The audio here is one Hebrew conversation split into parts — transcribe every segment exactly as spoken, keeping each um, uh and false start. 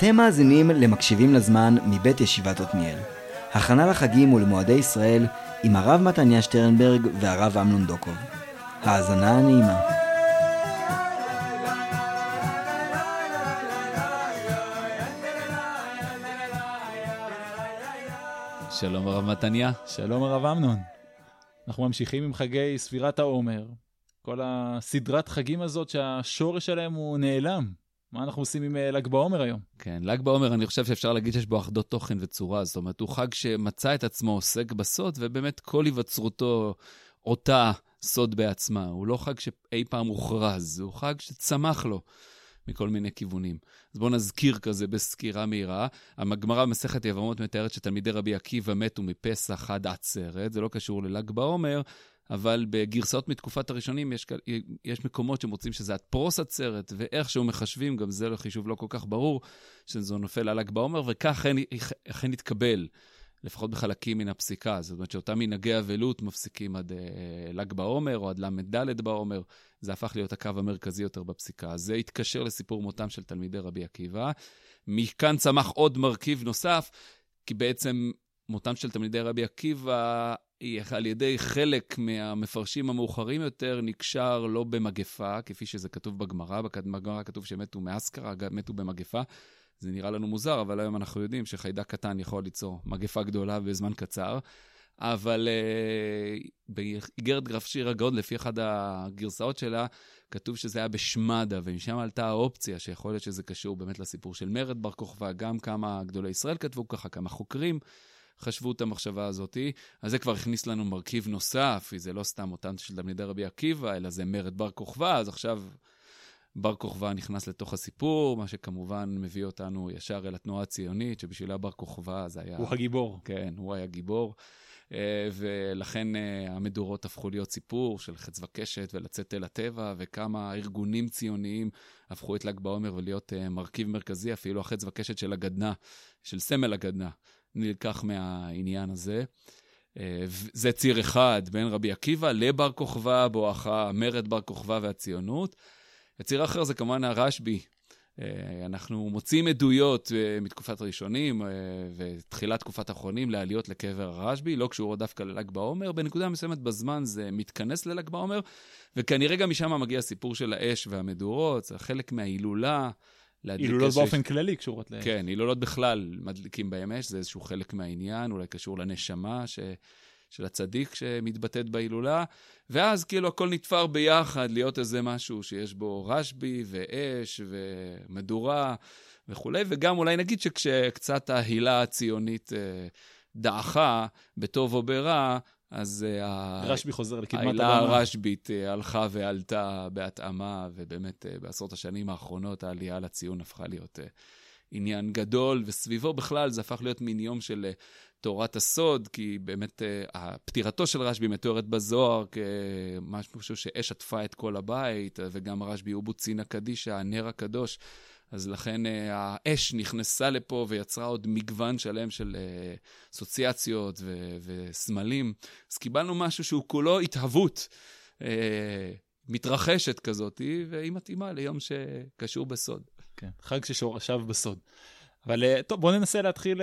אתם מאזינים למקשיבים לזמן מבית ישיבת עתניאל. הכנה לחגים ולמועדי ישראל עם הרב מתניה שטרנברג והרב אמנון דוקוב. האזנה הנעימה. שלום הרב מתניה. שלום הרב אמנון. אנחנו ממשיכים עם חגי ספירת העומר. כל הסדרת חגים הזאת שהשורש שלהם הוא נעלם. מה אנחנו עושים עם ל"ג בעומר היום? כן, ל"ג בעומר, אני חושב שאפשר להגיד שיש בו אחדות תוכן וצורה, זאת אומרת, הוא חג שמצא את עצמו עוסק בסוד, ובאמת כל היווצרותו אותה סוד בעצמה. הוא לא חג שאי פעם הוכרז, הוא חג שצמח לו מכל מיני כיוונים. אז בואו נזכיר כזה בסקירה מהירה. הגמרא במסכת יבמות מתארת שתלמידי רבי עקיבא מתו מפסח עד עצרת, זה לא קשור לל"ג בעומר, אבל בגרסאות מתקופת הראשונים יש, יש מקומות שמוצאים שזה עד פרוס עצרת, ואיכשהו מחשבים, גם זה חישוב לא כל כך ברור, שזה נופל על ל"ג בעומר, וכך אכן התקבל, לפחות בחלקים מן הפסיקה. זאת אומרת שאותם מנהגי אבלות מפסיקים עד אה, ל"ג בעומר, או עד למ"ד בעומר, זה הפך להיות הקו המרכזי יותר בפסיקה. זה התקשר לסיפור מותם של תלמידי רבי עקיבא. מכאן צמח עוד מרכיב נוסף, כי בעצם מותם של תלמידי רבי עקיבא, על ידי חלק מהמפרשים המאוחרים יותר, נקשר לא במגפה, כפי שזה כתוב בגמרא, בגמרא כתוב שמתו מאסקרה, מתו במגפה, זה נראה לנו מוזר, אבל היום אנחנו יודעים שחיידק קטן יכול ליצור מגפה גדולה בזמן קצר, אבל uh, באיגרת גרף שיר הגאון, לפי אחד הגרסאות שלה, כתוב שזה היה בשמדה, ומשם עלתה האופציה, שיכול להיות שזה קשור באמת לסיפור של מרד בר כוכבא, גם כמה גדולי ישראל כתבו ככה, כמה חוקרים, חשבו את המחשבה הזאת, אז זה כבר הכניס לנו מרכיב נוסף, זה לא סתם אותם של תלמידי רבי עקיבא, אלא זה מרד בר כוכבא, אז עכשיו בר כוכבא נכנס לתוך הסיפור, מה שכמובן מביא אותנו ישר אל התנועה הציונית, שבשבילה בר כוכבא זה היה... הוא הגיבור. כן, הוא היה גיבור, ולכן המדורות הפכו להיות סיפור של חץ וקשת ולצאת אל הטבע, וכמה ארגונים ציוניים הפכו את ל"ג בעומר ולהיות מרכיב מרכזי, אפילו החץ וקשת של הגדנה, של סמל הגדנה. נלקח מהעניין הזה. זה ציר אחד בין רבי עקיבא לבר כוכבא, בואכה מרד בר כוכבא והציונות. הציר אחר זה כמובן הרשב"י. אנחנו מוצאים עדויות מתקופת ראשונים ותחילת תקופת האחרונים לעליות לקבר הרשב"י, לא קשור דווקא לל"ג בעומר, בנקודה מסוימת בזמן זה מתכנס לל"ג בעומר, וכנראה גם משם מגיע הסיפור של האש והמדורות, זה חלק מההילולה, הילולות באופן כללי קשורות לאש. כן, הילולות בכלל מדליקים בהם אש, זה איזשהו חלק מהעניין, אולי קשור לנשמה ש... של הצדיק שמתבטאת בהילולה, ואז כאילו הכל נתפר ביחד, להיות איזה משהו שיש בו רשב"י ואש ומדורה וכו', וגם אולי נגיד שכשקצת ההילה הציונית דעכה, בטוב או ברע, אז הרשב"י חוזר לקדמת הבמה. העילה הרשב"ית הלכה ועלתה בהתאמה, ובאמת בעשרות השנים האחרונות העלייה לציון הפכה להיות עניין גדול, וסביבו בכלל זה הפך להיות מין יום של תורת הסוד, כי באמת פטירתו של רשב"י מתוארת בזוהר כמשהו שאש עטפה את כל הבית, וגם רשב"י הוא בוצין הקדישה, הנר הקדוש, אז לכן האש נכנסה לפה ויצרה עוד מגוון שלם של אסוציאציות ו- וסמלים. אז קיבלנו משהו שהוא כולו התהוות מתרחשת כזאת, והיא מתאימה ליום שקשור בסוד. כן, חג ששורשיו בסוד. אבל טוב, בואו ננסה להתחיל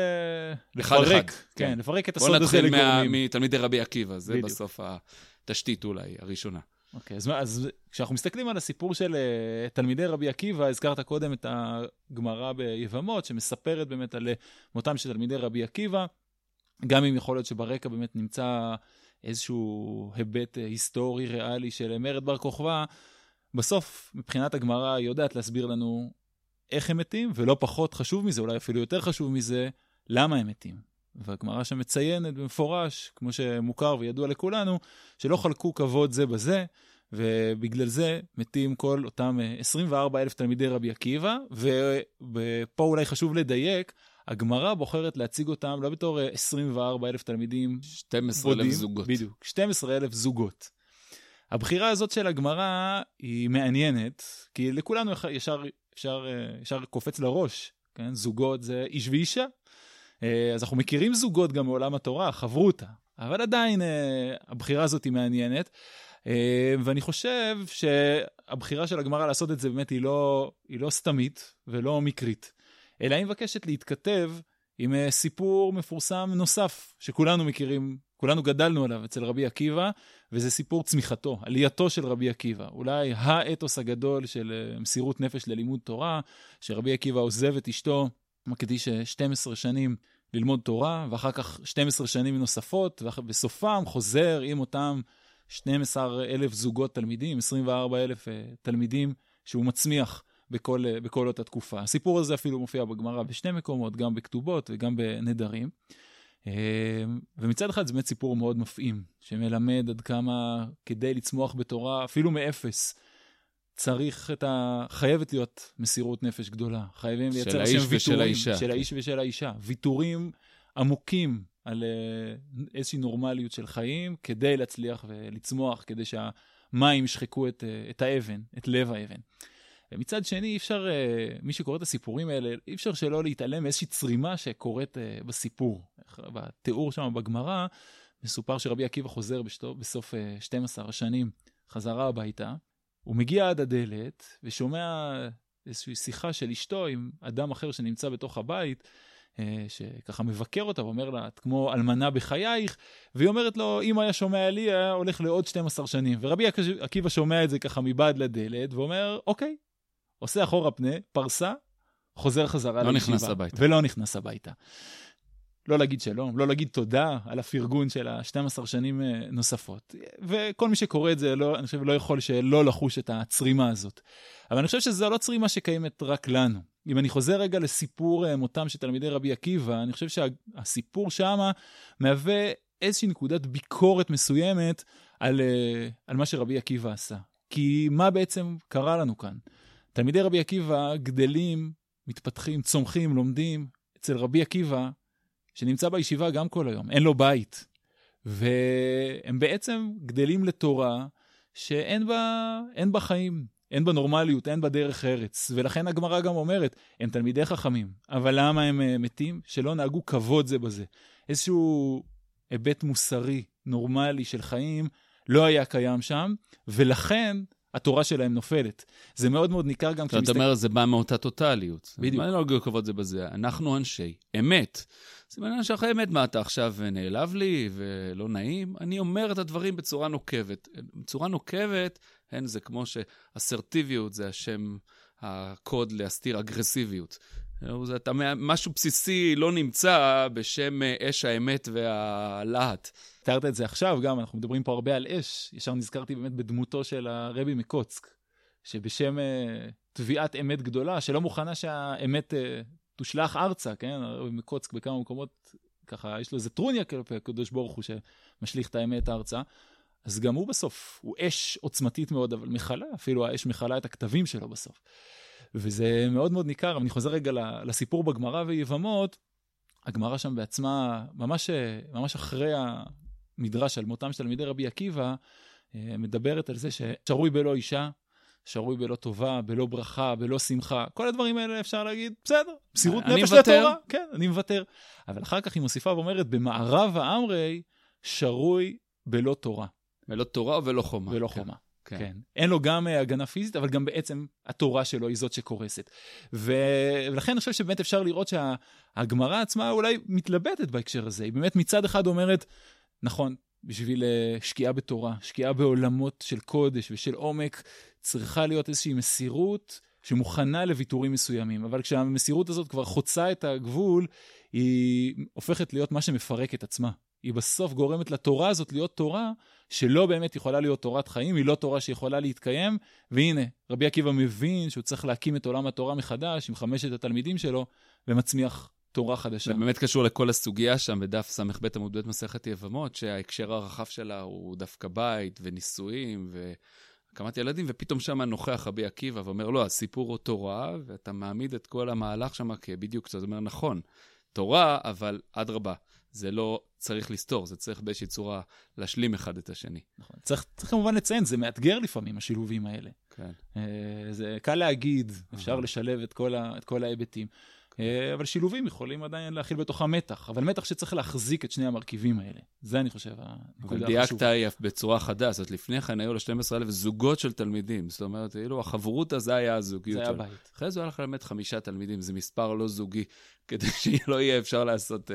לפרק. כן, לפרק את הסוד הזה לגורמים. בואו נתחיל מתלמידי רבי עקיבא, זה בסוף התשתית אולי הראשונה. אוקיי, okay, אז כשאנחנו מסתכלים על הסיפור של uh, תלמידי רבי עקיבא, הזכרת קודם את הגמרא ביבמות, שמספרת באמת על מותם של תלמידי רבי עקיבא, גם אם יכול להיות שברקע באמת נמצא איזשהו היבט היסטורי ריאלי של מרד בר כוכבא, בסוף מבחינת הגמרא יודעת להסביר לנו איך הם מתים, ולא פחות חשוב מזה, אולי אפילו יותר חשוב מזה, למה הם מתים. והגמרא שמציינת במפורש, כמו שמוכר וידוע לכולנו, שלא חלקו כבוד זה בזה, ובגלל זה מתים כל אותם עשרים וארבעה אלף תלמידי רבי עקיבא, ופה אולי חשוב לדייק, הגמרא בוחרת להציג אותם לא בתור עשרים וארבעה אלף תלמידים, שנים עשר אלף זוגות. בדיוק, שנים עשר אלף זוגות. הבחירה הזאת של הגמרא היא מעניינת, כי לכולנו ישר, ישר, ישר קופץ לראש, כן? זוגות זה איש ואישה, אז אנחנו מכירים זוגות גם מעולם התורה, חברותה, אבל עדיין הבחירה הזאת היא מעניינת, ואני חושב שהבחירה של הגמרא לעשות את זה באמת היא לא, היא לא סתמית ולא מקרית, אלא היא מבקשת להתכתב עם סיפור מפורסם נוסף, שכולנו מכירים, כולנו גדלנו עליו אצל רבי עקיבא, וזה סיפור צמיחתו, עלייתו של רבי עקיבא. אולי האתוס הגדול של מסירות נפש ללימוד תורה, שרבי עקיבא עוזב את אשתו, מקדיש שתים עשרה שנים ללמוד תורה, ואחר כך שתים עשרה שנים נוספות, ובסופם חוזר עם אותם שנים עשר אלף זוגות תלמידים, עשרים וארבעה אלף תלמידים, שהוא מצמיח בכל, בכל אותה תקופה. הסיפור הזה אפילו מופיע בגמרא בשני מקומות, גם בכתובות וגם בנדרים. ומצד אחד זה באמת סיפור מאוד מפעים, שמלמד עד כמה כדי לצמוח בתורה, אפילו מאפס, צריך את ה... חייבת להיות מסירות נפש גדולה. חייבים לייצר שם ויתורים. של האיש ושל האישה. ויתורים עמוקים על איזושהי נורמליות של חיים, כדי להצליח ולצמוח, כדי שהמים ישחקו את, את האבן, את לב האבן. ומצד שני, אי אפשר, מי שקורא את הסיפורים האלה, אי אפשר שלא להתעלם מאיזושהי צרימה שקורית בסיפור. בתיאור שם בגמרא, מסופר שרבי עקיבא חוזר בשטו, בסוף שתים עשרה השנים חזרה הביתה, הוא מגיע עד הדלת ושומע איזושהי שיחה של אשתו עם אדם אחר שנמצא בתוך הבית, שככה מבקר אותה ואומר לה, את כמו אלמנה בחייך, והיא אומרת לו, אם היה שומע לי, היה הולך לעוד שתים עשרה שנים. ורבי עקיבא שומע את זה ככה מבעד לדלת, ואומר, אוקיי, עושה אחורה פנה, פרסה, חוזר חזרה לא לישיבה. נכנס הביתה. ולא נכנס הביתה. לא להגיד שלום, לא להגיד תודה על הפרגון של ה-שתים עשרה שנים נוספות. וכל מי שקורא את זה, לא, אני חושב, לא יכול שלא לחוש את הצרימה הזאת. אבל אני חושב שזו לא צרימה שקיימת רק לנו. אם אני חוזר רגע לסיפור מותם של תלמידי רבי עקיבא, אני חושב שהסיפור שמה מהווה איזושהי נקודת ביקורת מסוימת על, על מה שרבי עקיבא עשה. כי מה בעצם קרה לנו כאן? תלמידי רבי עקיבא גדלים, מתפתחים, צומחים, לומדים. אצל רבי עקיבא, שנמצא בישיבה גם כל היום, אין לו בית. והם בעצם גדלים לתורה שאין בה, אין בה חיים, אין בה נורמליות, אין בה דרך ארץ. ולכן הגמרא גם אומרת, הם תלמידי חכמים, אבל למה הם מתים? שלא נהגו כבוד זה בזה. איזשהו היבט מוסרי, נורמלי של חיים, לא היה קיים שם, ולכן התורה שלהם נופלת. זה מאוד מאוד ניכר גם כשמסתכל... אתה אומר, זה בא מאותה טוטליות. בדיוק. מה לא נהגו כבוד זה בזה? אנחנו אנשי אמת. זה מעניין שאחרי אמת, מה אתה עכשיו נעלב לי ולא נעים? אני אומר את הדברים בצורה נוקבת. בצורה נוקבת, הן זה כמו שאסרטיביות זה השם הקוד להסתיר אגרסיביות. אתה, משהו בסיסי לא נמצא בשם אש האמת והלהט. תיארת את זה עכשיו גם, אנחנו מדברים פה הרבה על אש. ישר נזכרתי באמת בדמותו של הרבי מקוצק, שבשם תביעת אמת גדולה, שלא מוכנה שהאמת... תושלח ארצה, כן? מקוצק בכמה מקומות, ככה, יש לו איזה טרוניה כלפי הקדוש ברוך הוא שמשליך את האמת הארצה, אז גם הוא בסוף, הוא אש עוצמתית מאוד, אבל מחלה, אפילו האש מחלה את הכתבים שלו בסוף. וזה מאוד מאוד ניכר, אבל אני חוזר רגע לסיפור בגמרא ויבמות, הגמרא שם בעצמה, ממש, ממש אחרי המדרש על מותם של תלמידי רבי עקיבא, מדברת על זה ששרוי בלא אישה, שרוי בלא טובה, בלא ברכה, בלא שמחה. כל הדברים האלה אפשר להגיד, בסדר, מסירות נפש לתורה. כן, אני מוותר. אבל אחר כך היא מוסיפה ואומרת, במערב האמרי, שרוי בלא תורה. בלא תורה ולא חומה. ולא חומה, כן. אין לו גם הגנה פיזית, אבל גם בעצם התורה שלו היא זאת שקורסת. ולכן אני חושב שבאמת אפשר לראות שהגמרא עצמה אולי מתלבטת בהקשר הזה. היא באמת מצד אחד אומרת, נכון, בשביל שקיעה בתורה, שקיעה בעולמות של קודש ושל עומק, צריכה להיות איזושהי מסירות שמוכנה לוויתורים מסוימים. אבל כשהמסירות הזאת כבר חוצה את הגבול, היא הופכת להיות מה שמפרק את עצמה. היא בסוף גורמת לתורה הזאת להיות תורה שלא באמת יכולה להיות תורת חיים, היא לא תורה שיכולה להתקיים, והנה, רבי עקיבא מבין שהוא צריך להקים את עולם התורה מחדש עם חמשת התלמידים שלו, ומצמיח תורה חדשה. באמת קשור לכל הסוגיה שם, בדף סמך בית עמוד בית מסכת יבמות, שההקשר הרחב שלה הוא דווקא בית ונישואים ו... הקמת ילדים, ופתאום שם נוכח רבי עקיבא, ואומר, לא, הסיפור הוא תורה, ואתה מעמיד את כל המהלך שם, כי בדיוק זאת אומרת, נכון, תורה, אבל עד רבה, זה לא צריך לסתור, זה צריך באיזושהי צורה להשלים אחד את השני. נכון, צריך, צריך כמובן לציין, זה מאתגר לפעמים, השילובים האלה. כן. זה קל להגיד, אפשר לשלב את כל, את כל ההיבטים. אבל שילובים יכולים עדיין להכיל בתוכה מתח, אבל מתח שצריך להחזיק את שני המרכיבים האלה. זה אני חושב הנקודה החשובה. דייקת בצורה חדה, זאת לפני כן היו ל-שנים עשר אלף זוגות של תלמידים, זאת אומרת, אילו החברות הזה היה הזוגיות. זה היה בית. אחרי זה הלך ללמד חמישה תלמידים, זה מספר לא זוגי, כדי שלא יהיה אפשר לעשות...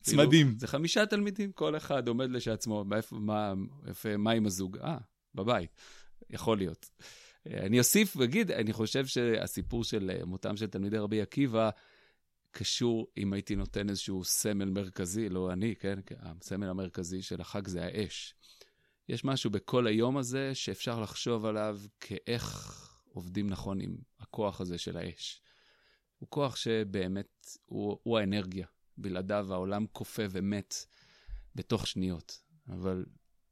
צמדים. זה חמישה תלמידים, כל אחד עומד לשעצמו, מה עם הזוג? אה, בבית, יכול להיות. אני אוסיף וגיד, אני חושב שהסיפור של מותם של תלמידי רבי עקיבא, קשור אם הייתי נותן איזשהו סמל מרכזי, לא אני, כן, הסמל המרכזי של החג זה האש. יש משהו בכל היום הזה שאפשר לחשוב עליו כאיך עובדים נכון עם הכוח הזה של האש. הוא כוח שבאמת הוא, הוא האנרגיה, בלעדיו העולם קופה ומת בתוך שניות, אבל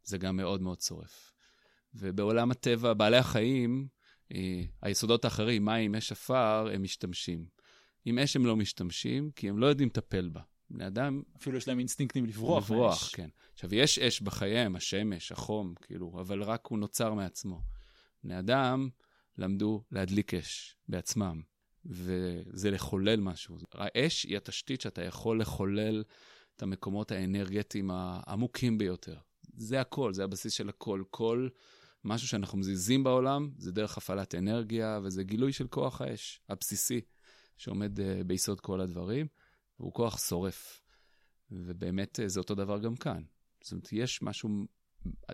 זה גם מאוד מאוד צורף. ובעולם הטבע, בעלי החיים, היסודות האחרים, מים, אש, אפר, הם משתמשים. עם אש הם לא משתמשים, כי הם לא יודעים לטפל בה. בני אדם... אפילו יש להם אינסטינקטים לברוח. לברוח, כן. עכשיו, יש אש בחיים, השמש, החום, כאילו, אבל רק הוא נוצר מעצמו. בני אדם למדו להדליק אש בעצמם, וזה לחולל משהו. האש היא התשתית שאתה יכול לחולל את המקומות האנרגטיים העמוקים ביותר. זה הכל, זה הבסיס של הכל, כל... משהו שאנחנו מזיזים בעולם, זה דרך הפעלת אנרגיה, וזה גילוי של כוח האש, הבסיסי, שעומד ביסוד כל הדברים, והוא כוח שורף. ובאמת זה אותו דבר גם כאן. זאת אומרת, יש משהו,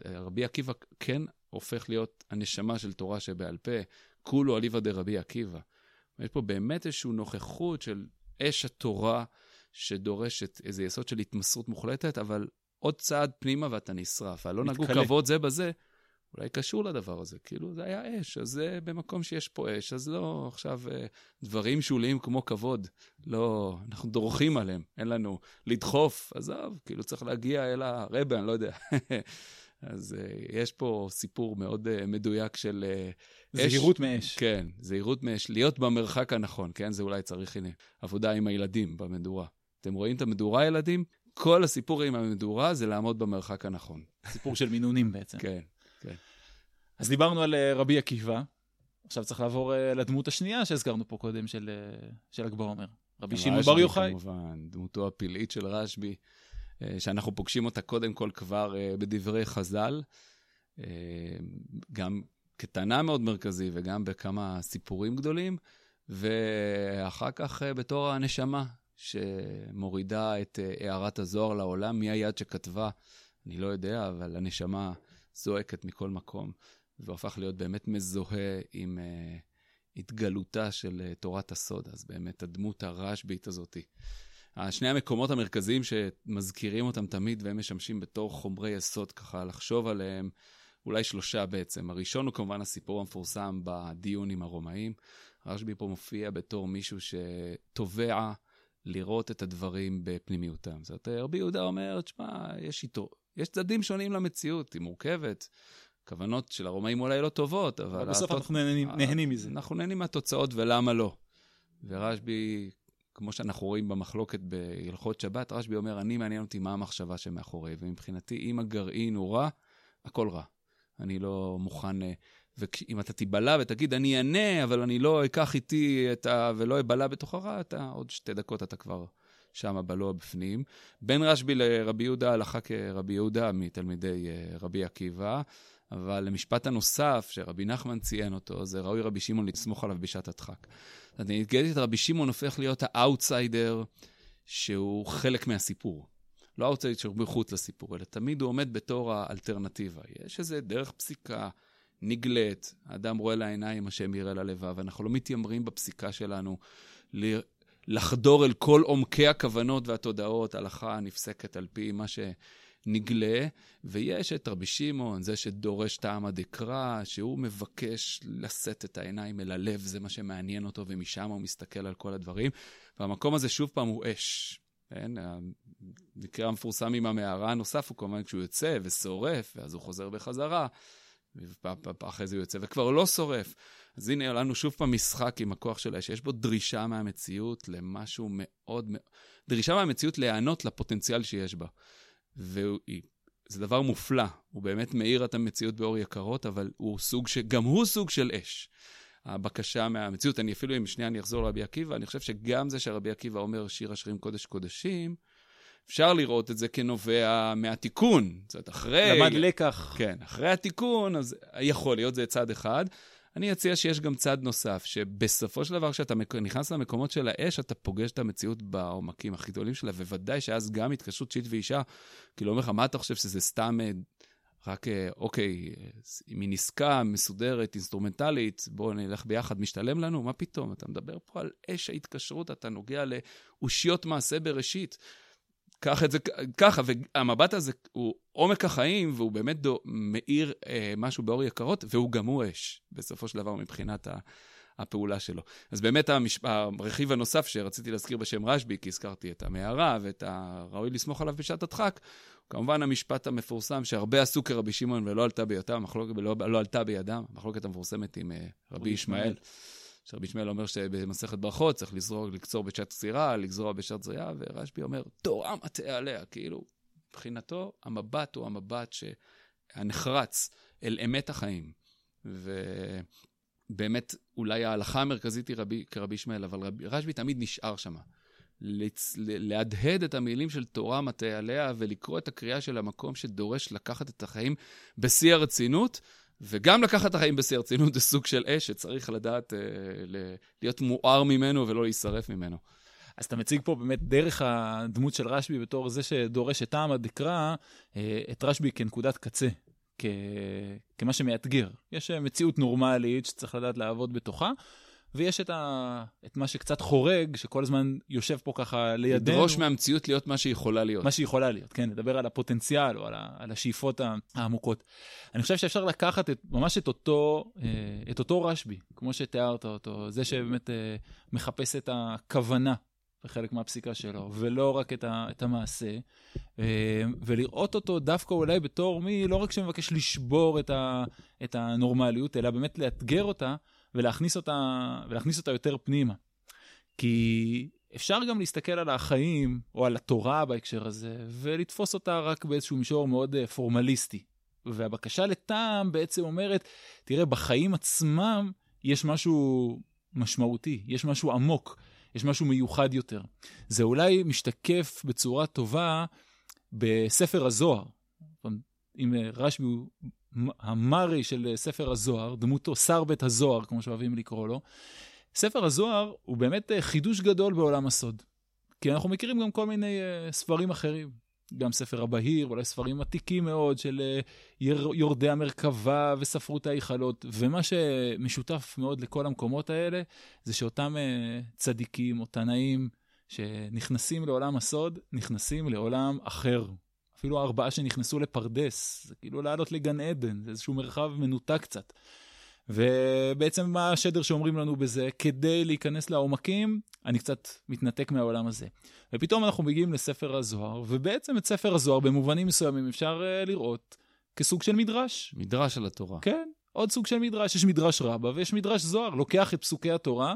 רבי עקיבא כן הופך להיות הנשמה של תורה שבעל פה, כולו עליבא דרבי עקיבא. יש פה באמת איזשהו נוכחות של אש התורה, שדורשת איזה יסוד של התמסרות מוחלטת, אבל עוד צעד פנימה ואתה נשרף, הלא נגעו כבוד זה בזה, אולי קשור לדבר הזה, כאילו זה היה אש, אז זה במקום שיש פה אש, אז לא עכשיו דברים שוליים כמו כבוד, לא, אנחנו דורכים עליהם, אין לנו לדחוף, עזב, כאילו צריך להגיע אל הרבן, אני לא יודע. אז יש פה סיפור מאוד מדויק של אש. זהירות מאש. כן, זהירות מאש, להיות במרחק הנכון, כן, זה אולי צריך, הנה, עבודה עם הילדים במדורה. אתם רואים את המדורה, ילדים? כל הסיפור עם המדורה זה לעמוד במרחק הנכון. סיפור של מינונים בעצם. כן. כן. אז דיברנו על רבי עקיבא, עכשיו צריך לעבור לדמות השנייה שהזכרנו פה קודם של, של אגבא עומר, רבי שמעון בר יוחאי. כמובן, דמותו הפלאית של רשב"י, שאנחנו פוגשים אותה קודם כל כבר בדברי חז"ל, גם כטענה מאוד מרכזי וגם בכמה סיפורים גדולים, ואחר כך בתור הנשמה שמורידה את הערת הזוהר לעולם, מי היד שכתבה, אני לא יודע, אבל הנשמה... זועקת מכל מקום, והופך להיות באמת מזוהה עם uh, התגלותה של uh, תורת הסוד, אז באמת הדמות הרשב"ית הזאת. שני המקומות המרכזיים שמזכירים אותם תמיד, והם משמשים בתור חומרי יסוד, ככה לחשוב עליהם, אולי שלושה בעצם. הראשון הוא כמובן הסיפור המפורסם בדיון עם הרומאים. הרשב"י פה מופיע בתור מישהו שתובע לראות את הדברים בפנימיותם. זאת אומרת, רבי יהודה אומר, תשמע, יש איתו, יש צדדים שונים למציאות, היא מורכבת. כוונות של הרומאים אולי לא טובות, אבל... אבל בסוף התוצ... אנחנו נהנים, נהנים מזה. אנחנו נהנים מהתוצאות ולמה לא. ורשב"י, כמו שאנחנו רואים במחלוקת בהלכות שבת, רשב"י אומר, אני מעניין אותי מה המחשבה שמאחורי, ומבחינתי, אם הגרעין הוא רע, הכל רע. אני לא מוכן... ואם אתה תיבלה ותגיד, אני אענה, אבל אני לא אקח איתי את ה... ולא אבלה בתוך הרע, אתה... עוד שתי דקות אתה כבר... שם הבלוע בפנים. בין רשב"י לרבי יהודה, הלכה כרבי יהודה מתלמידי רבי עקיבא, אבל למשפט הנוסף שרבי נחמן ציין אותו, זה ראוי רבי שמעון לסמוך עליו בשעת הדחק. אני התגדתי את רבי שמעון הופך להיות האאוטסיידר, שהוא חלק מהסיפור. לא האאוטסיידר שהוא מחוץ לסיפור, אלא תמיד הוא עומד בתור האלטרנטיבה. יש איזה דרך פסיקה, נגלית, האדם רואה לעיניים, השם יראה ללבב, ואנחנו לא מתיימרים בפסיקה שלנו לראות, לחדור אל כל עומקי הכוונות והתודעות, הלכה נפסקת על פי מה שנגלה, ויש את רבי שמעון, זה שדורש טעם הדקרא, שהוא מבקש לשאת את העיניים אל הלב, זה מה שמעניין אותו, ומשם הוא מסתכל על כל הדברים, והמקום הזה שוב פעם הוא אש. כן? המקרה המפורסם עם המערה הנוסף, הוא כמובן כשהוא יוצא ושורף, ואז הוא חוזר בחזרה, ואחרי זה הוא יוצא וכבר לא שורף. אז הנה, לנו שוב פעם משחק עם הכוח של האש, יש בו דרישה מהמציאות למשהו מאוד, דרישה מהמציאות להיענות לפוטנציאל שיש בה. וזה דבר מופלא, הוא באמת מאיר את המציאות באור יקרות, אבל הוא סוג ש... גם הוא סוג של אש. הבקשה מהמציאות. אני אפילו, אם שנייה אני אחזור לרבי עקיבא, אני חושב שגם זה שרבי עקיבא אומר שיר השירים קודש קודשים, אפשר לראות את זה כנובע מהתיקון. זאת אומרת, אחרי... למד לקח. כן, אחרי התיקון, אז יכול להיות זה צד אחד. אני אציע שיש גם צד נוסף, שבסופו של דבר, כשאתה נכנס למקומות של האש, אתה פוגש את המציאות בעומקים הכי גדולים שלה, ובוודאי שאז גם התקשרות שית ואישה, כאילו אומר לך, מה אתה חושב שזה סתם... רק, אוקיי, אם היא נסקה, מסודרת, אינסטרומנטלית, בואו נלך ביחד, משתלם לנו, מה פתאום? אתה מדבר פה על אש ההתקשרות, אתה נוגע לאושיות מעשה בראשית. קח את זה ככה, והמבט הזה הוא עומק החיים, והוא באמת דו, מאיר אה, משהו באור יקרות, והוא גם הוא אש, בסופו של דבר, מבחינת ה... הפעולה שלו. אז באמת המש... הרכיב הנוסף שרציתי להזכיר בשם רשבי, כי הזכרתי את המערה ואת הראוי לסמוך עליו בשעת הדחק, כמובן המשפט המפורסם שהרבה עשו כרבי שמעון ולא עלתה בידם, המחלוקת לא, לא עלתה בידם, המחלוקת המפורסמת עם uh, רבי ישמעאל, שרבי ישמעאל אומר שבמסכת ברכות צריך לזרור, לקצור בשעת קצירה, לגזור בשעת זריעה, ורשבי אומר, תורה מטעה עליה, כאילו, מבחינתו, המבט הוא המבט שהנחרץ אל אמת החיים, ו... באמת, אולי ההלכה המרכזית היא רבי, כרבי ישמעאל, אבל רבי, רשבי תמיד נשאר שמה. לצ, להדהד את המילים של תורה מטעה עליה, ולקרוא את הקריאה של המקום שדורש לקחת את החיים בשיא הרצינות, וגם לקחת את החיים בשיא הרצינות זה סוג של אש, שצריך לדעת אה, ל, להיות מואר ממנו ולא להישרף ממנו. אז אתה מציג פה באמת דרך הדמות של רשבי, בתור זה שדורש את טעם הדקרא, אה, את רשבי כנקודת קצה. כ... כמה שמאתגר. יש מציאות נורמלית שצריך לדעת לעבוד בתוכה, ויש את, ה... את מה שקצת חורג, שכל הזמן יושב פה ככה לידינו. לדרוש מהמציאות להיות מה שיכולה להיות. מה שיכולה להיות, כן. לדבר על הפוטנציאל או על, ה... על השאיפות העמוקות. אני חושב שאפשר לקחת את... ממש את אותו, את אותו רשבי, כמו שתיארת אותו, זה שבאמת מחפש את הכוונה בחלק מהפסיקה שלו, ולא רק את, ה, את המעשה, ולראות אותו דווקא אולי בתור מי, לא רק שמבקש לשבור את, ה, את הנורמליות, אלא באמת לאתגר אותה, ולהכניס אותה, ולהכניס אותה יותר פנימה. כי אפשר גם להסתכל על החיים, או על התורה בהקשר הזה, ולתפוס אותה רק באיזשהו מישור מאוד פורמליסטי. והבקשה לטעם בעצם אומרת, תראה, בחיים עצמם יש משהו משמעותי, יש משהו עמוק, יש משהו מיוחד יותר. זה אולי משתקף בצורה טובה בספר הזוהר. אם רשבי הוא המרי של ספר הזוהר, דמותו שר בית הזוהר, כמו שאוהבים לקרוא לו, ספר הזוהר הוא באמת חידוש גדול בעולם הסוד. כי אנחנו מכירים גם כל מיני ספרים אחרים. גם ספר הבהיר, אולי ספרים עתיקים מאוד של יורדי המרכבה וספרות ההיכלות, ומה שמשותף מאוד לכל המקומות האלה, זה שאותם צדיקים או תנאים שנכנסים לעולם הסוד, נכנסים לעולם אחר. אפילו הארבעה שנכנסו לפרדס, זה כאילו לעלות לגן עדן, זה איזשהו מרחב מנותק קצת. ובעצם מה השדר שאומרים לנו בזה, כדי להיכנס לעומקים, אני קצת מתנתק מהעולם הזה. ופתאום אנחנו מגיעים לספר הזוהר, ובעצם את ספר הזוהר במובנים מסוימים אפשר לראות כסוג של מדרש. מדרש על התורה. כן, עוד סוג של מדרש. יש מדרש רבא ויש מדרש זוהר. לוקח את פסוקי התורה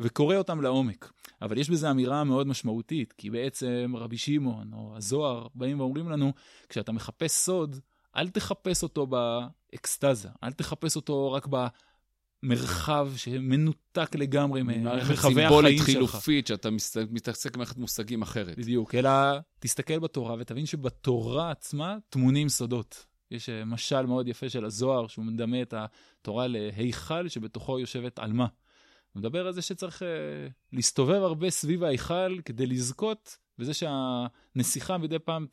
וקורא אותם לעומק. אבל יש בזה אמירה מאוד משמעותית, כי בעצם רבי שמעון או הזוהר באים ואומרים לנו, כשאתה מחפש סוד, אל תחפש אותו באקסטזה, אל תחפש אותו רק במרחב שמנותק לגמרי מרחבי החיים שלך. חילופית, שאתה מתעסק מערכת מושגים אחרת. בדיוק, אלא תסתכל בתורה ותבין שבתורה עצמה תמונים סודות. יש משל מאוד יפה של הזוהר, שהוא מדמה את התורה להיכל שבתוכו יושבת עלמה. הוא מדבר על זה שצריך להסתובב הרבה סביב ההיכל כדי לזכות, וזה שהנסיכה מדי פעם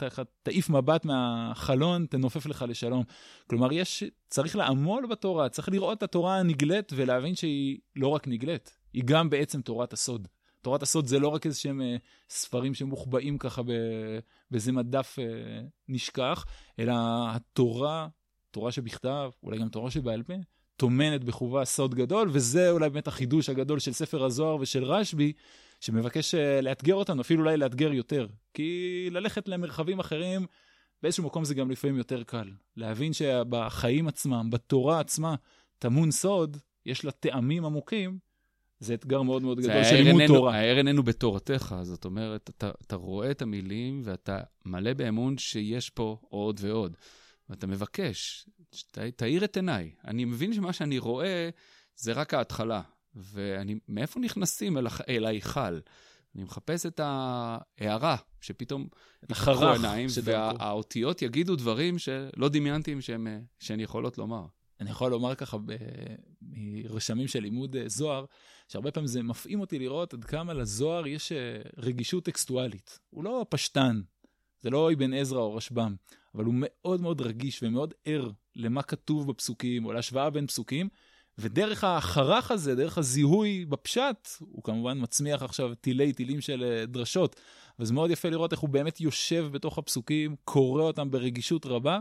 תעיף מבט מהחלון, תנופף לך לשלום. כלומר, יש, צריך לעמול בתורה, צריך לראות את התורה הנגלית, ולהבין שהיא לא רק נגלית, היא גם בעצם תורת הסוד. תורת הסוד זה לא רק איזשהם ספרים שמוחבאים ככה באיזה מדף נשכח, אלא התורה, תורה שבכתב, אולי גם תורה שבעל פה, תומנת בחובה סוד גדול, וזה אולי באמת החידוש הגדול של ספר הזוהר ושל רשבי, שמבקש לאתגר אותנו, אפילו אולי לאתגר יותר. כי ללכת למרחבים אחרים, באיזשהו מקום זה גם לפעמים יותר קל. להבין שבחיים עצמם, בתורה עצמה, טמון סוד, יש לה טעמים עמוקים, זה אתגר מאוד מאוד גדול של לימוד תורה. האר איננו בתורתך, זאת אומרת, אתה, אתה רואה את המילים, ואתה מלא באמון שיש פה עוד ועוד. ואתה מבקש, ת, תאיר את עיניי. אני מבין שמה שאני רואה, זה רק ההתחלה, ואני, מאיפה נכנסים אל, אל ההיכל? אני מחפש את ההערה, שפתאום יחרו עיניים, והאותיות יגידו דברים שלא דמיינתי שהן יכולות לומר. אני יכול לומר ככה ברשמים של לימוד זוהר, שהרבה פעמים זה מפעים אותי לראות עד כמה לזוהר יש רגישות טקסטואלית. הוא לא פשטן, זה לא אבן עזרא או רשב"ם, אבל הוא מאוד מאוד רגיש ומאוד ער למה כתוב בפסוקים, או להשוואה בין פסוקים, ודרך החרך הזה, דרך הזיהוי בפשט, הוא כמובן מצמיח עכשיו טילי טילים של דרשות, וזה מאוד יפה לראות איך הוא באמת יושב בתוך הפסוקים, קורא אותם ברגישות רבה,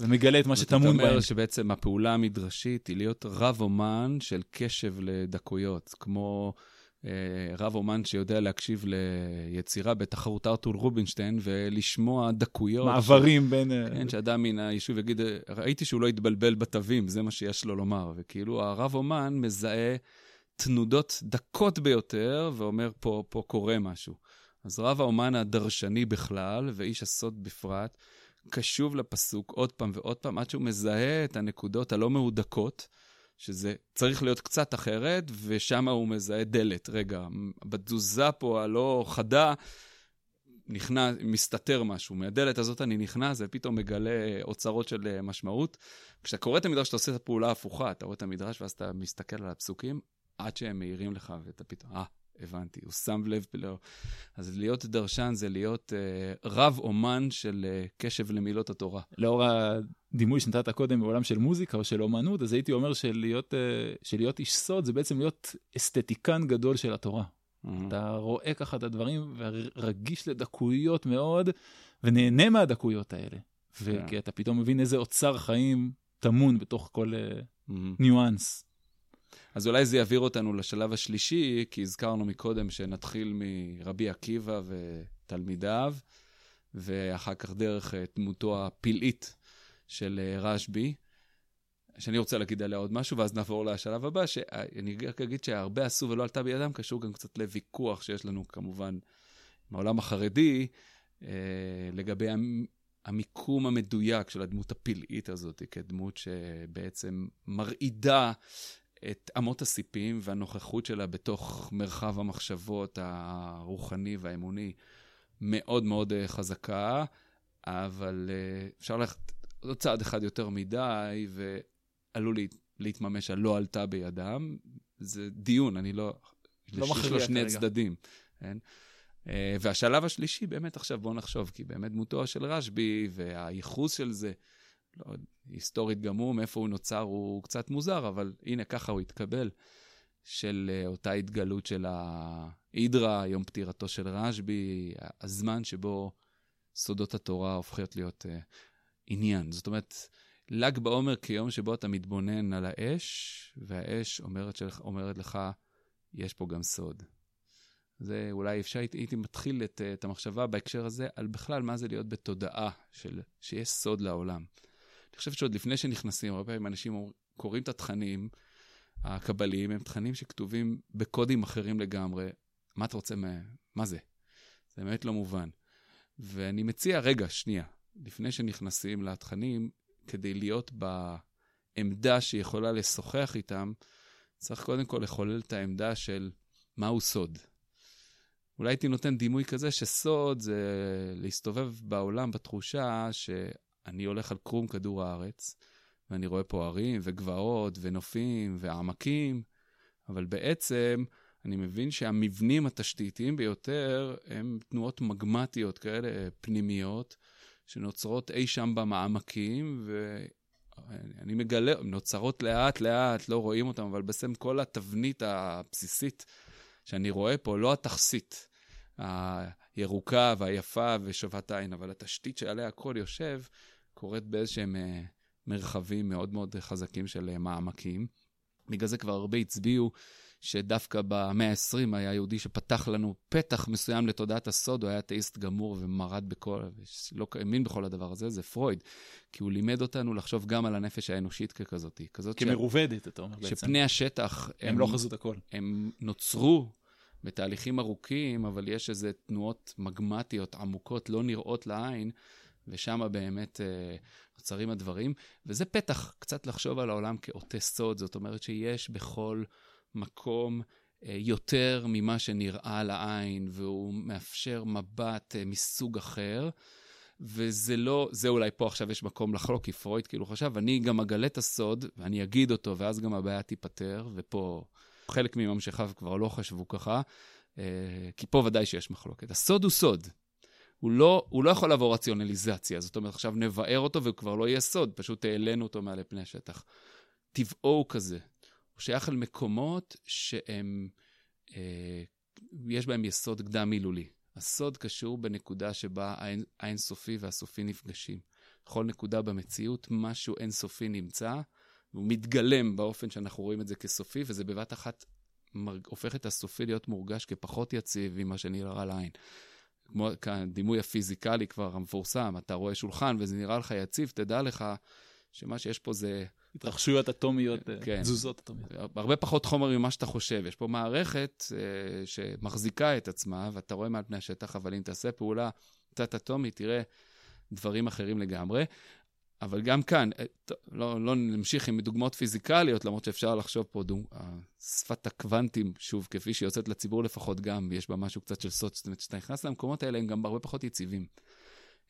ומגלה את מה שתמון בהם. זאת אומרת שבעצם הפעולה המדרשית היא להיות רב אומן של קשב לדקויות, כמו אה, רב אומן שיודע להקשיב ליצירה בתחרות ארתור רובינשטיין, ולשמוע דקויות. מעברים ש... בין... כן, שאדם מן היישוב יגיד, ראיתי שהוא לא התבלבל בתווים, זה מה שיש לו לומר. וכאילו הרב אומן מזהה תנודות דקות ביותר, ואומר פה, פה קורה משהו. אז רב האומן הדרשני בכלל, ואיש הסוד בפרט, קשוב לפסוק עוד פעם ועוד פעם, עד שהוא מזהה את הנקודות הלא מהודקות, שזה צריך להיות קצת אחרת, ושם הוא מזהה דלת. רגע, בתזוזה פה הלא חדה, נכנע, מסתתר משהו. מהדלת הזאת אני נכנע, זה פתאום מגלה אוצרות של משמעות. כשאתה קורא את המדרש, אתה עושה את הפעולה ההפוכה, אתה רואה את המדרש, ואז אתה מסתכל על הפסוקים, עד שהם מאירים לך, ואתה פתאום, אה, הבנתי, הוא שם לב, לא. אז להיות דרשן זה להיות אה, רב אומן של אה, קשב למילות התורה. לאור הדימוי שנתת קודם בעולם של מוזיקה או של אומנות, אז הייתי אומר שלהיות, אה, שלהיות איש סוד זה בעצם להיות אסתטיקן גדול של התורה. Mm-hmm. אתה רואה ככה את הדברים ורגיש לדקויות מאוד, ונהנה מהדקויות האלה. Yeah. וכי אתה פתאום מבין איזה אוצר חיים תמון בתוך כל אה, mm-hmm. ניואנס. אז אולי זה יעביר אותנו לשלב השלישי, כי הזכרנו מקודם שנתחיל מרבי עקיבא ותלמידיו, ואחר כך דרך דמותו הפלאית של רשב"י, שאני רוצה להגיד עליה עוד משהו, ואז נעבור לשלב הבא, שאני אגיד שהרבה עשו ולא עלתה בידם, קשור גם קצת לוויכוח שיש לנו כמובן עם העולם החרדי, לגבי המיקום המדויק של הדמות הפלאית הזאת, כדמות שבעצם מרעידה את אמות הסיפים והנוכחות שלה בתוך מרחב המחשבות הרוחני והאמוני מאוד מאוד חזקה, אבל אפשר ללכת עוד צעד אחד יותר מדי, ועלול להתממש הלא עלתה בידם. זה דיון, אני לא... לא מכריע את שני צדדים. כן? והשלב השלישי, באמת עכשיו בואו נחשוב, כי באמת דמותו של רשב"י והייחוס של זה, לא, היסטורית גם הוא, מאיפה הוא נוצר הוא קצת מוזר, אבל הנה ככה הוא התקבל, של אותה התגלות של ההידרה, יום פטירתו של רשב"י, הזמן שבו סודות התורה הופכת להיות uh, עניין. זאת אומרת, ל"ג בעומר כיום שבו אתה מתבונן על האש, והאש אומרת, של, אומרת לך, יש פה גם סוד. זה אולי אפשר, הייתי מתחיל את, את המחשבה בהקשר הזה, על בכלל מה זה להיות בתודעה, של, שיש סוד לעולם. אני חושבת שעוד לפני שנכנסים, הרבה פעמים אנשים קוראים את התכנים הקבליים, הם תכנים שכתובים בקודים אחרים לגמרי. מה אתה רוצה? מה זה? זה באמת לא מובן. ואני מציע, רגע, שנייה, לפני שנכנסים לתכנים, כדי להיות בעמדה שיכולה לשוחח איתם, צריך קודם כל לחולל את העמדה של מהו סוד. אולי הייתי נותן דימוי כזה שסוד זה להסתובב בעולם בתחושה ש... אני הולך על קרום כדור הארץ, ואני רואה פה הרים וגבעות ונופים ועמקים, אבל בעצם אני מבין שהמבנים התשתיתיים ביותר הם תנועות מגמטיות כאלה, פנימיות, שנוצרות אי שם במעמקים, ואני מגלה, נוצרות לאט לאט, לא רואים אותם, אבל בסם כל התבנית הבסיסית שאני רואה פה, לא התכסית, הירוקה והיפה ושובת העין, אבל התשתית שעליה הכל יושב, קורית באיזשהם מרחבים מאוד מאוד חזקים של מעמקים. בגלל זה כבר הרבה הצביעו שדווקא במאה ה-עשרים היה יהודי שפתח לנו פתח מסוים לתודעת הסוד, הוא היה תאיסט גמור ומרד בכל, לא האמין בכל הדבר הזה, זה פרויד, כי הוא לימד אותנו לחשוב גם על הנפש האנושית ככזאת. כזאת כמרובדת, ש... אתה אומר בעצם. שפני השטח... הם, הם לא חזות הכל. הם נוצרו בתהליכים ארוכים, אבל יש איזה תנועות מגמטיות עמוקות, לא נראות לעין, ושמה באמת נוצרים הדברים, וזה פתח קצת לחשוב על העולם כאותה סוד, זאת אומרת שיש בכל מקום יותר ממה שנראה לעין, והוא מאפשר מבט מסוג אחר, וזה לא, זה אולי פה עכשיו יש מקום לחלוק, כי פרויד כאילו חשב, אני גם אגלה את הסוד, ואני אגיד אותו, ואז גם הבעיה תיפטר, ופה חלק מממשיכיו כבר לא חשבו ככה, כי פה ודאי שיש מחלוקת. הסוד הוא סוד. הוא לא, הוא לא יכול לעבור רציונליזציה, זאת אומרת, עכשיו נבאר אותו והוא כבר לא יהיה סוד, פשוט העלינו אותו מעל פני השטח. טבעו הוא כזה. הוא שייך על מקומות שהם, אה, יש בהם יסוד קדם מילולי. הסוד קשור בנקודה שבה האינסופי והסופי נפגשים. בכל נקודה במציאות, משהו אינסופי נמצא, והוא מתגלם באופן שאנחנו רואים את זה כסופי, וזה בבת אחת הופך את הסופי להיות מורגש כפחות יציב עם מה שנראה לעין. כמו הדימוי הפיזיקלי כבר המפורסם, אתה רואה שולחן וזה נראה לך יציב, תדע לך שמה שיש פה זה... התרחשויות אטומיות, כן. זוזות אטומיות. הרבה פחות חומר ממה שאתה חושב. יש פה מערכת אה, שמחזיקה את עצמה, ואתה רואה מעל פני השטח, אבל אם תעשה פעולה קצת אטומית, תראה דברים אחרים לגמרי. אבל גם כאן, לא, לא נמשיך עם דוגמאות פיזיקליות, למרות שאפשר לחשוב פה, דוג... שפת הקוונטים, שוב, כפי שיוצאת לציבור לפחות גם, יש בה משהו קצת של סוד, זאת אומרת, שאתה נכנס למקומות האלה, הם גם הרבה פחות יציבים.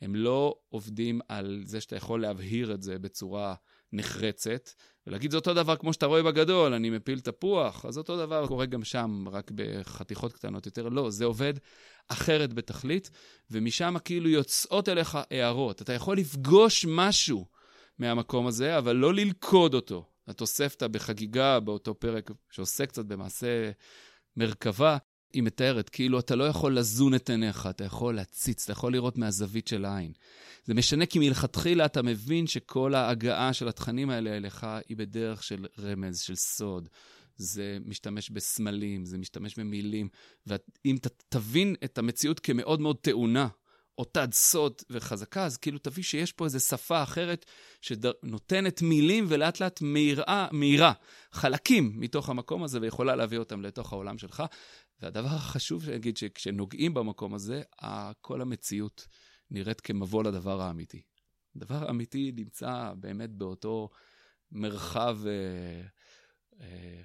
הם לא עובדים על זה שאתה יכול להבהיר את זה בצורה נחרצת, ולהגיד, זה אותו דבר כמו שאתה רואה בגדול, אני מפיל תפוח, אז אותו דבר קורה גם שם, רק בחתיכות קטנות יותר, לא, זה עובד אחרת בתכלית, ומשם כאילו יוצאות אליך הערות, אתה יכול לפגוש משהו מהמקום הזה, אבל לא ללכוד אותו, התוספתא בחגיגה באותו פרק, שעושה קצת במעשה מרכבה, היא מתארת, כאילו אתה לא יכול לזון את עיניך, אתה יכול להציץ, אתה יכול לראות מהזווית של העין. זה משנה כי מלכתחילה אתה מבין שכל ההגעה של התכנים האלה אליך היא בדרך של רמז, של סוד. זה משתמש בסמלים, זה משתמש במילים, ואם אתה תבין את המציאות כמאוד מאוד טעונה, אותה סוד וחזקה, אז כאילו תבין שיש פה איזו שפה אחרת שנותנת מילים ולאט לאט מהירה, מהירה, חלקים מתוך המקום הזה ויכולה להביא אותם לתוך העולם שלך. והדבר החשוב להגיד שכשנוגעים במקום הזה, כל המציאות נראית כמבוא לדבר האמיתי. הדבר האמיתי נמצא באמת באותו מרחב אה, אה,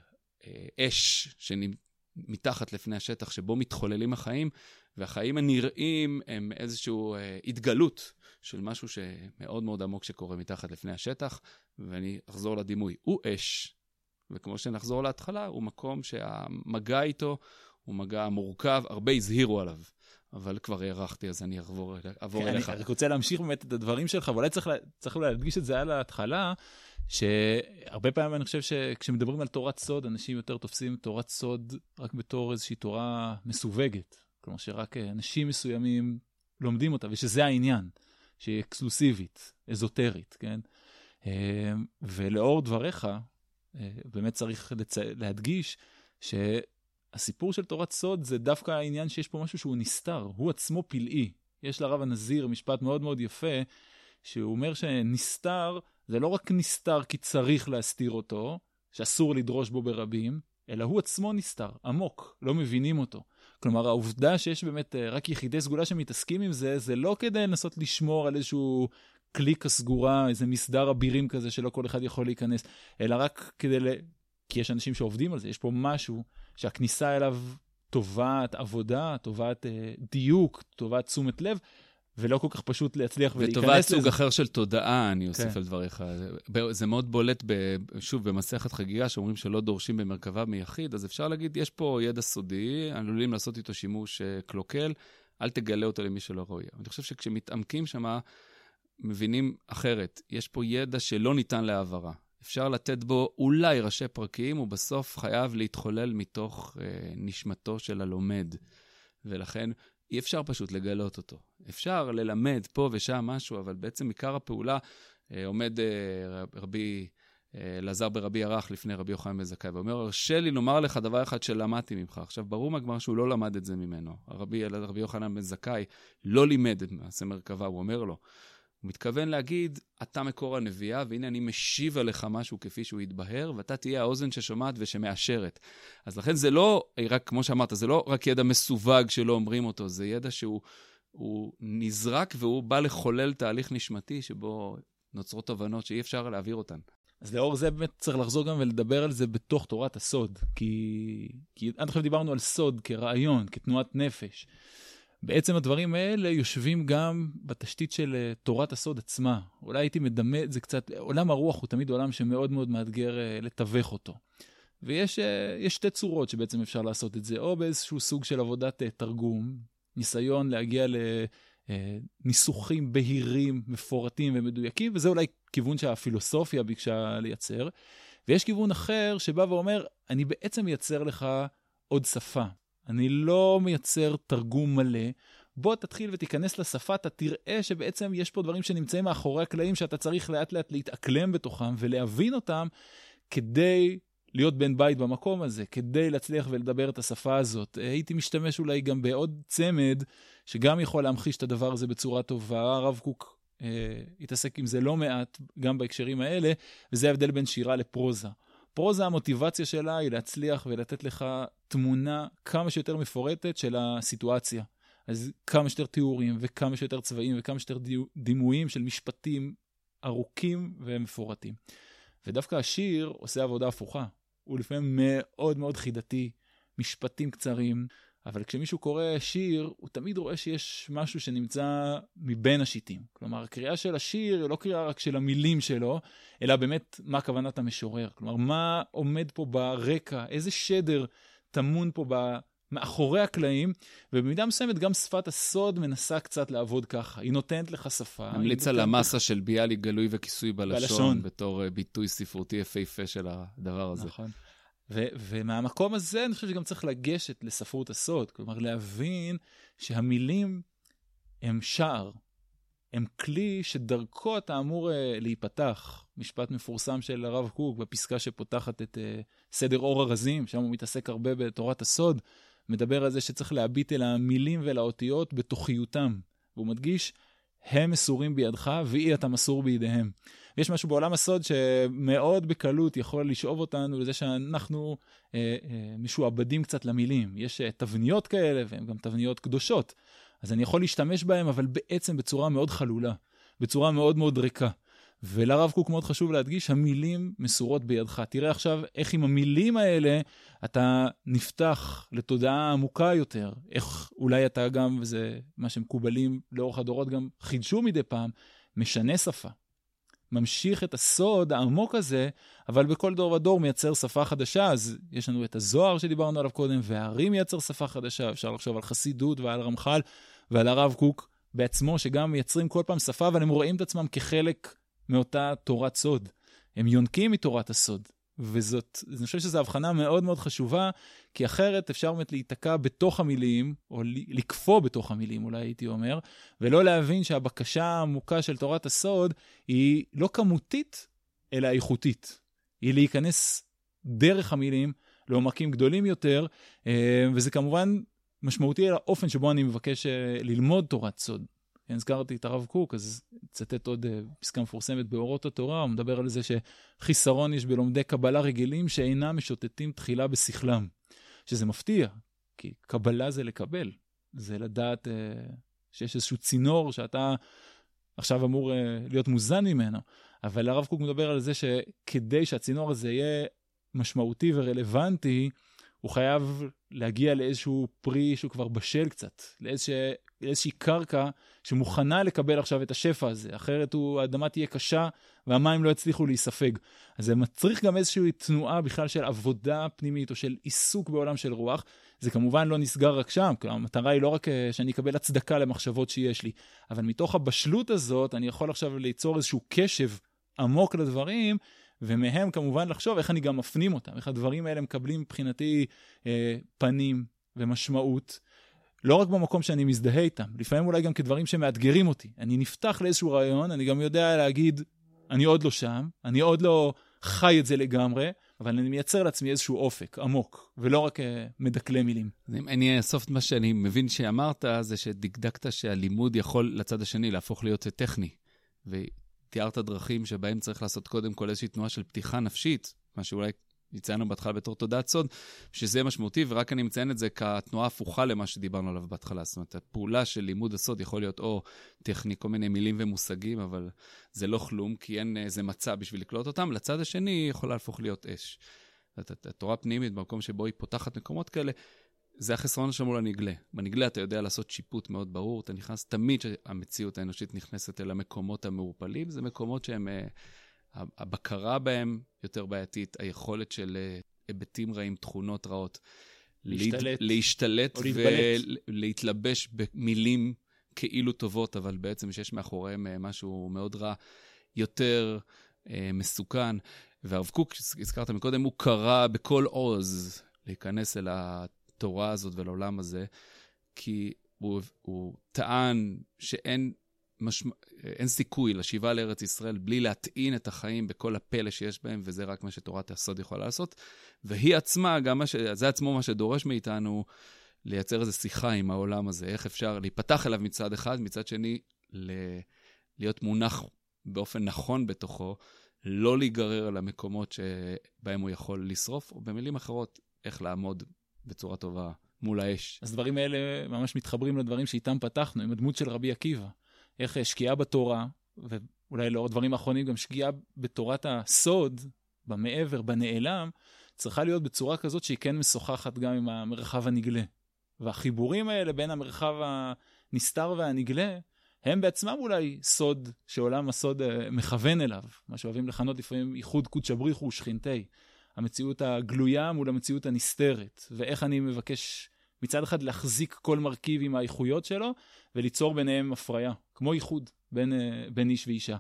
אה, אש שמתחת לפני השטח, שבו מתחוללים החיים, והחיים הנראים הם איזשהו אה, התגלות של משהו שמאוד מאוד עמוק שקורה מתחת לפני השטח, ואני אחזור לדימוי, הוא אש. וכמו שנחזור להתחלה, הוא מקום שהמגע איתו, הוא מגע מורכב, הרבה הזהירו עליו, אבל כבר הערכתי, אז אני אעבור אליך. אני רוצה להמשיך באמת את הדברים שלך, ואולי צריך להדגיש את זה על ההתחלה, שהרבה פעמים אני חושב שכשמדברים על תורת סוד, אנשים יותר תופסים תורת סוד רק בתור איזושהי תורה מסווגת, כלומר שרק אנשים מסוימים לומדים אותה, ושזה העניין, שהיא אקסקלוסיבית, אזוטרית, כן? ולאור דבריך, באמת צריך להדגיש ש... הסיפור של תורת סוד זה דווקא העניין שיש פה משהו שהוא נסתר, הוא עצמו פלאי. יש לרב הנזיר משפט מאוד מאוד יפה, שהוא אומר שנסתר, זה לא רק נסתר כי צריך להסתיר אותו, שאסור לדרוש בו ברבים, אלא הוא עצמו נסתר, עמוק, לא מבינים אותו. כלומר, העובדה שיש באמת רק יחידי סגולה שמתעסקים עם זה, זה לא כדי לנסות לשמור על איזשהו קליקה סגורה, איזה מסדר אבירים כזה שלא כל אחד יכול להיכנס, אלא רק כדי ל... כי יש אנשים שעובדים על זה, יש פה משהו שהכניסה אליו טובעת עבודה, טובעת אה, דיוק, טובעת תשומת לב, ולא כל כך פשוט להצליח ולהיכנס לזה. וטובעת סוג אחר של תודעה, אני אוסיף כן. על דבריך. זה, זה מאוד בולט, ב, שוב, במסכת חגיגה, שאומרים שלא דורשים במרכבה מיחיד, אז אפשר להגיד, יש פה ידע סודי, עלולים לעשות איתו שימוש קלוקל, אל תגלה אותו למי שלא רואה. אני חושב שכשמתעמקים שמה, מבינים אחרת, יש פה ידע שלא ניתן להעברה. אפשר לתת בו אולי ראשי פרקים, הוא בסוף חייב להתחולל מתוך אה, נשמתו של הלומד, ולכן אי אפשר פשוט לגלות אותו. אפשר ללמד פה ושם משהו, אבל בעצם עיקר הפעולה אה, עומד אה, רבי אה, לעזר ברבי ערך לפני רבי יוחנן בן זכאי, ואומר, הרשה לי לומר לך דבר אחד שלמדתי ממך. עכשיו, ברור מהגמרא שהוא לא למד את זה ממנו. הרבי, רבי יוחנן בן זכאי לא לימד את מעשה מרכבה, הוא אומר לו, הוא מתכוון להגיד, אתה מקור הנביאה, והנה אני משיב עליך משהו כפי שהוא יתבהר, ואתה תהיה האוזן ששומעת ושמאשרת. אז לכן זה לא, רק כמו שאמרת, זה לא רק ידע מסווג שלא אומרים אותו, זה ידע שהוא הוא נזרק והוא בא לחולל תהליך נשמתי שבו נוצרות הבנות שאי אפשר להעביר אותן. אז לאור זה באמת צריך לחזור גם ולדבר על זה בתוך תורת הסוד, כי, כי עד עכשיו דיברנו על סוד כרעיון, כתנועת נפש. בעצם הדברים האלה יושבים גם בתשתית של תורת הסוד עצמה. אולי הייתי מדמה את זה קצת, עולם הרוח הוא תמיד עולם שמאוד מאוד מאתגר לתווך אותו. ויש יש שתי צורות שבעצם אפשר לעשות את זה, או באיזשהו סוג של עבודת תרגום, ניסיון להגיע לניסוחים בהירים, מפורטים ומדויקים, וזה אולי כיוון שהפילוסופיה ביקשה לייצר. ויש כיוון אחר שבא ואומר, אני בעצם מייצר לך עוד שפה. אני לא מייצר תרגום מלא. בוא תתחיל ותיכנס לשפה, אתה תראה שבעצם יש פה דברים שנמצאים מאחורי הקלעים, שאתה צריך לאט לאט להתאקלם בתוכם ולהבין אותם, כדי להיות בן בית במקום הזה, כדי להצליח ולדבר את השפה הזאת. הייתי משתמש אולי גם בעוד צמד, שגם יכול להמחיש את הדבר הזה בצורה טובה. הרב קוק אה, התעסק עם זה לא מעט, גם בהקשרים האלה, וזה ההבדל בין שירה לפרוזה. פרוזה, המוטיבציה שלה היא להצליח ולתת לך תמונה כמה שיותר מפורטת של הסיטואציה. אז כמה שיותר תיאורים וכמה שיותר צבעים וכמה שיותר דימויים של משפטים ארוכים ומפורטים. ודווקא השיר עושה עבודה הפוכה. הוא לפעמים מאוד מאוד חידתי, משפטים קצרים, אבל כשמישהו קורא שיר, הוא תמיד רואה שיש משהו שנמצא מבין השיטים. כלומר, הקריאה של השיר היא לא קריאה רק של המילים שלו, אלא באמת מה כוונת המשורר. כלומר, מה עומד פה ברקע, איזה שדר תמון פה מאחורי הקלעים, ובמידה מסוימת גם שפת הסוד מנסה קצת לעבוד ככה. היא נותנת לך שפה. ממליץ על המסה של ביאליק גלוי וכיסוי בלשון, בתור ביטוי ספרותי יפהפה של הדבר הזה. נכון. ו- ומהמקום הזה אני חושב שגם צריך לגשת לספרות הסוד, כלומר להבין שהמילים הם שער, הם כלי שדרכו אתה אמור uh, להיפתח. משפט מפורסם של הרב קוק בפסקה שפותחת את uh, סדר אור הרזים, שם הוא מתעסק הרבה בתורת הסוד, מדבר על זה שצריך להביט אל המילים ולאותיות בתוכיותם, והוא מדגיש, הם מסורים בידך, ואי אתה מסור בידיהם. ויש משהו בעולם הסוד שמאוד בקלות יכול לשאוב אותנו לזה שאנחנו אה, אה, משועבדים קצת למילים. יש אה, תבניות כאלה, והן גם תבניות קדושות. אז אני יכול להשתמש בהן, אבל בעצם בצורה מאוד חלולה, בצורה מאוד מאוד ריקה. ולרב קוק מאוד חשוב להדגיש, המילים מסורות בידך. תראה עכשיו איך עם המילים האלה אתה נפתח לתודעה עמוקה יותר. איך אולי אתה גם, וזה מה שמקובלים לאורך הדורות גם חידשו מדי פעם, משנה שפה. ממשיך את הסוד העמוק הזה, אבל בכל דור ודור מייצר שפה חדשה. אז יש לנו את הזוהר שדיברנו עליו קודם, והרי מייצר שפה חדשה. אפשר לחשוב על חסידות ועל רמח"ל ועל הרב קוק בעצמו, שגם מייצרים כל פעם שפה, אבל הם רואים את עצמם כחלק מאותה תורת סוד. הם יונקים מתורת הסוד. וזאת, אני חושב שזו הבחנה מאוד מאוד חשובה, כי אחרת אפשר באמת להיתקע בתוך המילים, או לקפוא בתוך המילים, אולי הייתי אומר, ולא להבין שהבקשה העמוקה של תורת הסוד היא לא כמותית, אלא איכותית. היא להיכנס דרך המילים לעומקים גדולים יותר, וזה כמובן משמעותי על האופן שבו אני מבקש ללמוד תורת סוד. הזכרתי את הרב קוק, אז צטט עוד פסקה מפורסמת באורות התורה, הוא מדבר על זה שחיסרון יש בלומדי קבלה רגילים שאינם משוטטים תחילה בשכלם. שזה מפתיע, כי קבלה זה לקבל, זה לדעת שיש איזשהו צינור שאתה עכשיו אמור להיות מוזן ממנו, אבל הרב קוק מדבר על זה שכדי שהצינור הזה יהיה משמעותי ורלוונטי, הוא חייב להגיע לאיזשהו פרי שהוא כבר בשל קצת, לאיזשה, לאיזושהי קרקע שמוכנה לקבל עכשיו את השפע הזה, אחרת הוא, האדמה תהיה קשה והמים לא יצליחו להיספג. אז זה מצריך גם איזושהי תנועה בכלל של עבודה פנימית או של עיסוק בעולם של רוח. זה כמובן לא נסגר רק שם, כלומר, המטרה היא לא רק שאני אקבל הצדקה למחשבות שיש לי, אבל מתוך הבשלות הזאת אני יכול עכשיו ליצור איזשהו קשב עמוק לדברים, ומהם כמובן לחשוב איך אני גם מפנים אותם, איך הדברים האלה מקבלים מבחינתי אה, פנים ומשמעות, לא רק במקום שאני מזדהה איתם, לפעמים אולי גם כדברים שמאתגרים אותי. אני נפתח לאיזשהו רעיון, אני גם יודע להגיד, אני עוד לא שם, אני עוד לא חי את זה לגמרי, אבל אני מייצר לעצמי איזשהו אופק עמוק, ולא רק אה, מדקלי מילים. אני אסוף את מה שאני מבין שאמרת, זה שדקדקת שהלימוד יכול לצד השני להפוך להיות טכני, ו... תיארת דרכים שבהם צריך לעשות קודם כל איזושהי תנועה של פתיחה נפשית, מה שאולי יצאנו בהתחלה בתור תודעת סוד, שזה משמעותי, ורק אני מציין את זה כתנועה הפוכה למה שדיברנו עליו בהתחלה. זאת אומרת, הפעולה של לימוד הסוד יכול להיות או טכני, כל מיני מילים ומושגים, אבל זה לא חלום, כי אין איזה מצע בשביל לקלוט אותם. לצד השני היא יכולה להפוך להיות אש. התורה הפנימית, במקום שבו היא פותחת מקומות כאלה, זה החסרון שמול הנגלה. בנגלה אתה יודע לעשות שיפוט מאוד ברור, אתה נכנס, תמיד שהמציאות האנושית נכנסת אל המקומות המעורפלים, זה מקומות שהם, הבקרה בהם יותר בעייתית, היכולת של היבטים רעים, תכונות רעות, להשתלט, להשתלט ולהתלבש במילים כאילו טובות, אבל בעצם שיש מאחוריהם משהו מאוד רע, יותר מסוכן. והרב קוק, הזכרת מקודם, הוא קרא בכל עוז להיכנס אל התורה הזאת ולעולם הזה, כי הוא, הוא טען שאין משמע, אין סיכוי לשיבה לארץ ישראל בלי להטעין את החיים בכל הפלא שיש בהם, וזה רק מה שתורת הסוד יכולה לעשות. והיא עצמה, גם מה ש... זה עצמו מה שדורש מאיתנו, לייצר איזו שיחה עם העולם הזה. איך אפשר להיפתח אליו מצד אחד, מצד שני, ל... להיות מונח באופן נכון בתוכו, לא להיגרר על המקומות שבהם הוא יכול לשרוף, או במילים אחרות, איך לעמוד בצורה טובה מול האש. אז דברים האלה ממש מתחברים לדברים שאיתם פתחנו, עם הדמות של רבי עקיבא. איך שקיעה בתורה, ואולי לאור דברים האחרונים, גם שקיעה בתורת הסוד, במעבר, בנעלם, צריכה להיות בצורה כזאת שהיא כן משוחחת גם עם המרחב הנגלה. והחיבורים האלה בין המרחב הנסתר והנגלה, הם בעצמם אולי סוד, שעולם הסוד מכוון אליו. מה שאוהבים לכנות לפעמים ייחוד קודש הבריחו ושכינתי. המציאות הגלויה מול המציאות הנסתרת. ואיך אני מבקש מצד אחד להחזיק כל מרכיב עם האיכויות שלו, וליצור ביניהם הפריה, כמו ייחוד בין, בין איש ואישה.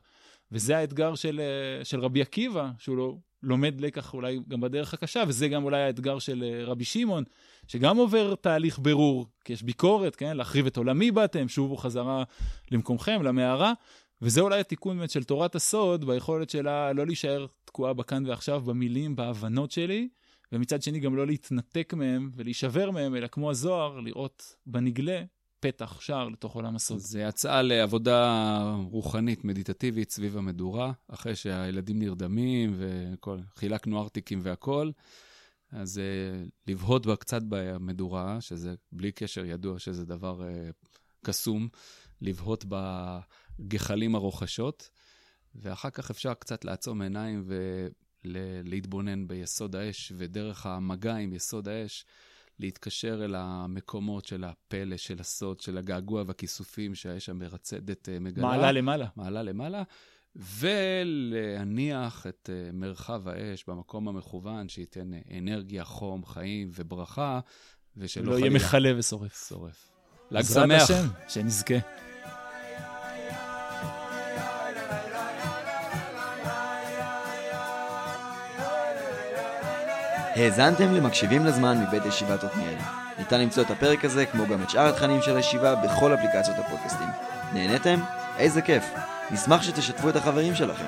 וזה האתגר של, של רבי עקיבא, שהוא לא, לומד לקח אולי גם בדרך הקשה, וזה גם אולי האתגר של רבי שמעון, שגם עובר תהליך ברור, כי יש ביקורת, כן? להחריב את עולמי באתם, שובו חזרה למקומכם, למערה, וזה אולי התיקון באמת של תורת הסוד, ביכולת שלה לא להישאר תקועה בכאן ועכשיו, במילים, בהבנות שלי, ומצד שני גם לא להתנתק מהם ולהישבר מהם, אלא כמו הזוהר, לראות בנגלה פתח שער לתוך עולם הסוד. זה הצעה לעבודה רוחנית, מדיטטיבית, סביב המדורה, אחרי שהילדים נרדמים וכל, חילקנו ארטיקים והכל, אז לבהות בה קצת במדורה, שזה בלי קשר ידוע שזה דבר קסום, לבהות בגחלים הרוחשות, ואחר כך אפשר קצת לעצום עיניים ו... להתבונן ביסוד האש, ודרך המגע עם יסוד האש, להתקשר אל המקומות של הפלא, של הסוד, של הגעגוע והכיסופים שהאש המרצדת מגלה. מעלה למעלה. מעלה למעלה, ולהניח את מרחב האש במקום המכוון, שייתן אנרגיה, חום, חיים וברכה, ושלא חלילה. לא יהיה מחלה ושורף. שורף. לג שמח. עזרת השם, שנזכה. האזנתם למקשיבים לזמן מבית ישיבת עתניאל. ניתן למצוא את הפרק הזה, כמו גם את שאר התכנים של הישיבה, בכל אפליקציות הפודקאסטים. נהניתם? איזה כיף. נשמח שתשתפו את החברים שלכם.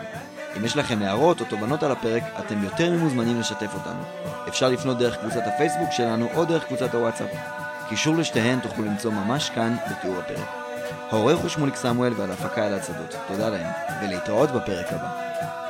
אם יש לכם הערות או תובנות על הפרק, אתם יותר ממוזמנים לשתף אותנו. אפשר לפנות דרך קבוצת הפייסבוק שלנו או דרך קבוצת הוואטסאפ. קישור לשתיהן תוכלו למצוא ממש כאן בתיאור הפרק. העורך הוא שמוליק סמואל ועל ההפקה על הצדות. תודה להם, ולהתראות בפרק הבא.